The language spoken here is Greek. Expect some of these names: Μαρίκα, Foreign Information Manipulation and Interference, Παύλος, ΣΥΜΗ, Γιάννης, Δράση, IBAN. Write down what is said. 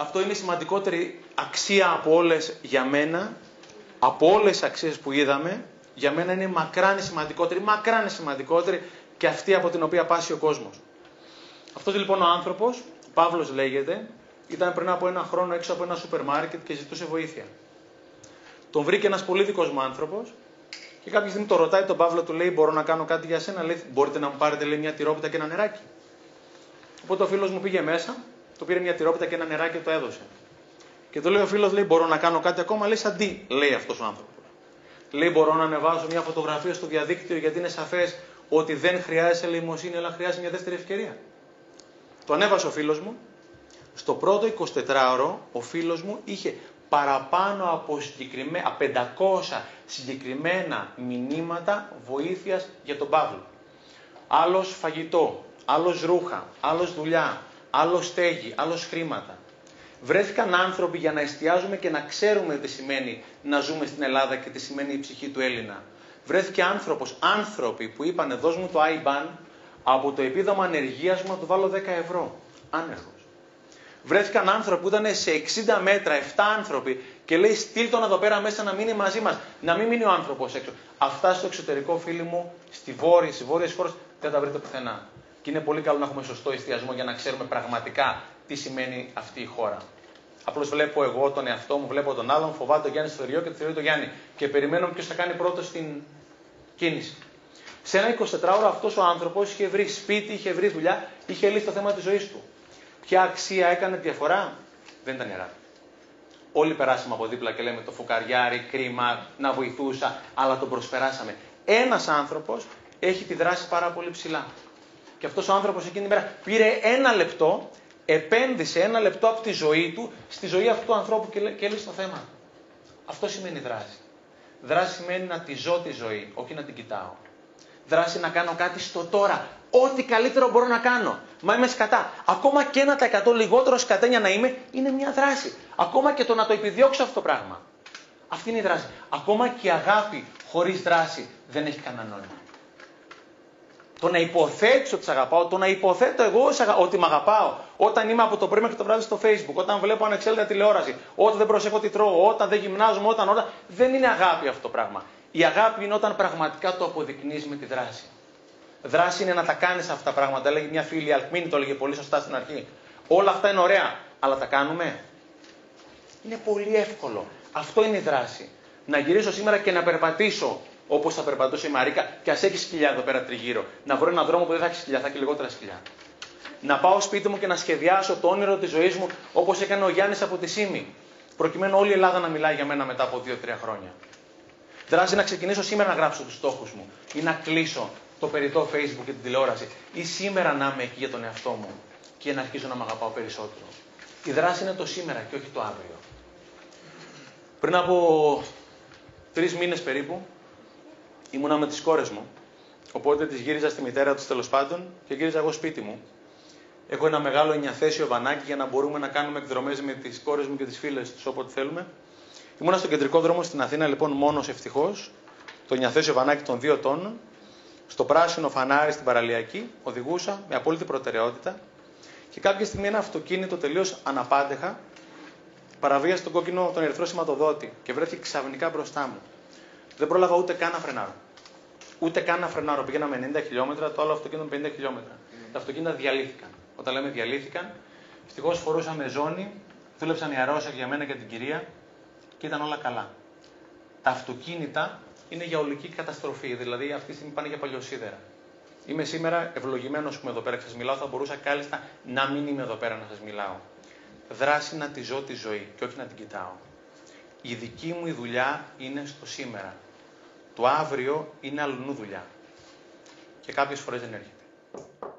Αυτό είναι η σημαντικότερη αξία από όλες για μένα, από όλες τις αξίες που είδαμε. Για μένα είναι μακράν η σημαντικότερη και αυτή από την οποία πάσει ο κόσμος. Αυτός λοιπόν ο άνθρωπος, ο Παύλος λέγεται, ήταν πριν από ένα χρόνο έξω από ένα σούπερ μάρκετ και ζητούσε βοήθεια. Τον βρήκε ένας πολύ δικός μου άνθρωπος και κάποια στιγμή τον ρωτάει τον Παύλο, του λέει: μπορώ να κάνω κάτι για σένα? Λέει: μπορείτε να μου πάρετε, λέει, μια τυρόπιτα και ένα νεράκι? Οπότε ο φίλος μου πήγε μέσα, του πήρε μια τυρόπιτα και ένα νεράκι και το έδωσε. Και του λέει ο φίλος: μπορώ να κάνω κάτι ακόμα? Λέει: σαν τι? Λέει αυτός ο άνθρωπος. Λέει: μπορώ να ανεβάσω μια φωτογραφία στο διαδίκτυο, γιατί είναι σαφές ότι δεν χρειάζεσαι ελεημοσύνη, αλλά χρειάζεσαι μια δεύτερη ευκαιρία. Το ανέβασε ο φίλος μου. Στο πρώτο 24ωρο ο φίλος μου είχε παραπάνω από 500 συγκεκριμένα μηνύματα βοήθειας για τον Παύλο. Άλλος φαγητό, άλλος ρούχα, άλλος δουλειά, άλλος στέγη, άλλος χρήματα. Βρέθηκαν άνθρωποι για να εστιάζουμε και να ξέρουμε τι σημαίνει να ζούμε στην Ελλάδα και τι σημαίνει η ψυχή του Έλληνα. Βρέθηκε άνθρωποι που είπανε: δώσ' μου το IBAN, από το επίδομα ανεργίας μου να του βάλω 10 ευρώ. Άνεργος. Βρέθηκαν άνθρωποι που ήταν σε 60 μέτρα, 7 άνθρωποι, και λέει: στείλ τον εδώ πέρα μέσα να μείνει μαζί μας, να μην μείνει ο άνθρωπος έξω. Αυτά στο εξωτερικό, φίλοι μου, στις βόρειες χώρες, δεν τα βρείτε πουθενά. Και είναι πολύ καλό να έχουμε σωστό εστιασμό για να ξέρουμε πραγματικά τι σημαίνει αυτή η χώρα. Απλώς βλέπω εγώ τον εαυτό μου, βλέπω τον άλλον, φοβάται τον Γιάννη στο θηριό και το θηριό τον Γιάννη. Και περιμένω ποιος θα κάνει πρώτο στην κίνηση. Σε ένα 24ωρο αυτός ο άνθρωπος είχε βρει σπίτι, είχε βρει δουλειά, είχε λύσει το θέμα της ζωής του. Ποια αξία έκανε διαφορά? Δεν ήταν νερά. Όλοι περάσαμε από δίπλα και λέμε: το φουκαριάρι, κρίμα, να βοηθούσα, αλλά τον προσπεράσαμε. Ένας άνθρωπος έχει τη δράση πάρα πολύ ψηλά. Και αυτός ο άνθρωπος εκείνη την μέρα πήρε ένα λεπτό, επένδυσε ένα λεπτό από τη ζωή του στη ζωή αυτού του ανθρώπου και έλυσε το θέμα. Αυτό σημαίνει δράση. Δράση σημαίνει να τη ζω τη ζωή, όχι να την κοιτάω. Δράση να κάνω κάτι στο τώρα. Ό,τι καλύτερο μπορώ να κάνω. Μα είμαι σκατά. Ακόμα και 1% λιγότερο σκατένια να είμαι, είναι μια δράση. Ακόμα και το να το επιδιώξω αυτό το πράγμα. Αυτή είναι η δράση. Ακόμα και η αγάπη χωρίς δράση δεν έχει κανένα νόημα. Το να υποθέτω ότι σ' αγαπάω, το να υποθέτω εγώ ότι μ' αγαπάω, όταν είμαι από το πρωί μέχρι το βράδυ στο Facebook, όταν βλέπω ανεξέλεγκτα τηλεόραση, όταν δεν προσέχω τι τρώω, όταν δεν γυμνάζομαι, όταν. Δεν είναι αγάπη αυτό το πράγμα. Η αγάπη είναι όταν πραγματικά το αποδεικνύεις με τη δράση. Δράση είναι να τα κάνεις αυτά τα πράγματα. Λέγει μια φίλη, η Αλκμήνη το έλεγε πολύ σωστά στην αρχή. Όλα αυτά είναι ωραία, αλλά τα κάνουμε? Είναι πολύ εύκολο. Αυτό είναι η δράση. Να γυρίσω σήμερα και να περπατήσω όπως θα περπατούσε η Μαρίκα, και ας έχει σκυλιά εδώ πέρα τριγύρω. Να βρω έναν δρόμο που δεν θα έχει σκυλιά, θα έχει λιγότερα σκυλιά. Να πάω σπίτι μου και να σχεδιάσω το όνειρο της ζωής μου, όπως έκανε ο Γιάννης από τη ΣΥΜΗ. Προκειμένου όλη η Ελλάδα να μιλάει για μένα μετά από 2-3 χρόνια. Δράση να ξεκινήσω σήμερα να γράψω τους στόχους μου, ή να κλείσω το περιττό Facebook και την τηλεόραση, ή σήμερα να είμαι εκεί για τον εαυτό μου και να αρχίσω να μ' αγαπάω περισσότερο. Η δράση είναι το σήμερα και όχι το αύριο. Πριν από 3 μήνες περίπου, ήμουνα με τις κόρες μου, οπότε τις γύριζα στη μητέρα τους, τέλος πάντων, και γύριζα εγώ σπίτι μου. Έχω ένα μεγάλο 9θέσιο βανάκι για να μπορούμε να κάνουμε εκδρομές με τις κόρες μου και τις φίλες τους όποτε θέλουμε. Ήμουνα στον κεντρικό δρόμο στην Αθήνα, λοιπόν, μόνος ευτυχώς, το 9θέσιο βανάκι των 2 τόνων, στο πράσινο φανάρι στην παραλιακή, οδηγούσα με απόλυτη προτεραιότητα, και κάποια στιγμή ένα αυτοκίνητο τελείως αναπάντεχα παραβίασε τον κόκκινο, τον ερυθρό σηματοδότη και βρέθηκε ξαφνικά μπροστά μου. Δεν πρόλαβα ούτε καν να φρενάρω. Ούτε καν να φρενάρω. Πήγαμε 90 χιλιόμετρα, το άλλο αυτοκίνητο 50 χιλιόμετρα. Τα αυτοκίνητα διαλύθηκαν. Όταν λέμε διαλύθηκαν, ευτυχώς φορούσαμε ζώνη, δούλεψαν οι αερόσες για μένα και την κυρία και ήταν όλα καλά. Τα αυτοκίνητα είναι για ολική καταστροφή, δηλαδή αυτή τη στιγμή πάνε για παλιοσίδερα. Είμαι σήμερα ευλογημένος που είμαι εδώ πέρα και σας μιλάω. Θα μπορούσα κάλλιστα να μην είμαι εδώ πέρα να σας μιλάω. Δράση να τη ζω τη ζωή και όχι να την κοιτάω. Η δική μου η δουλειά είναι στο σήμερα. Το αύριο είναι αλλουνού δουλειά. Και κάποιες φορές δεν έρχεται.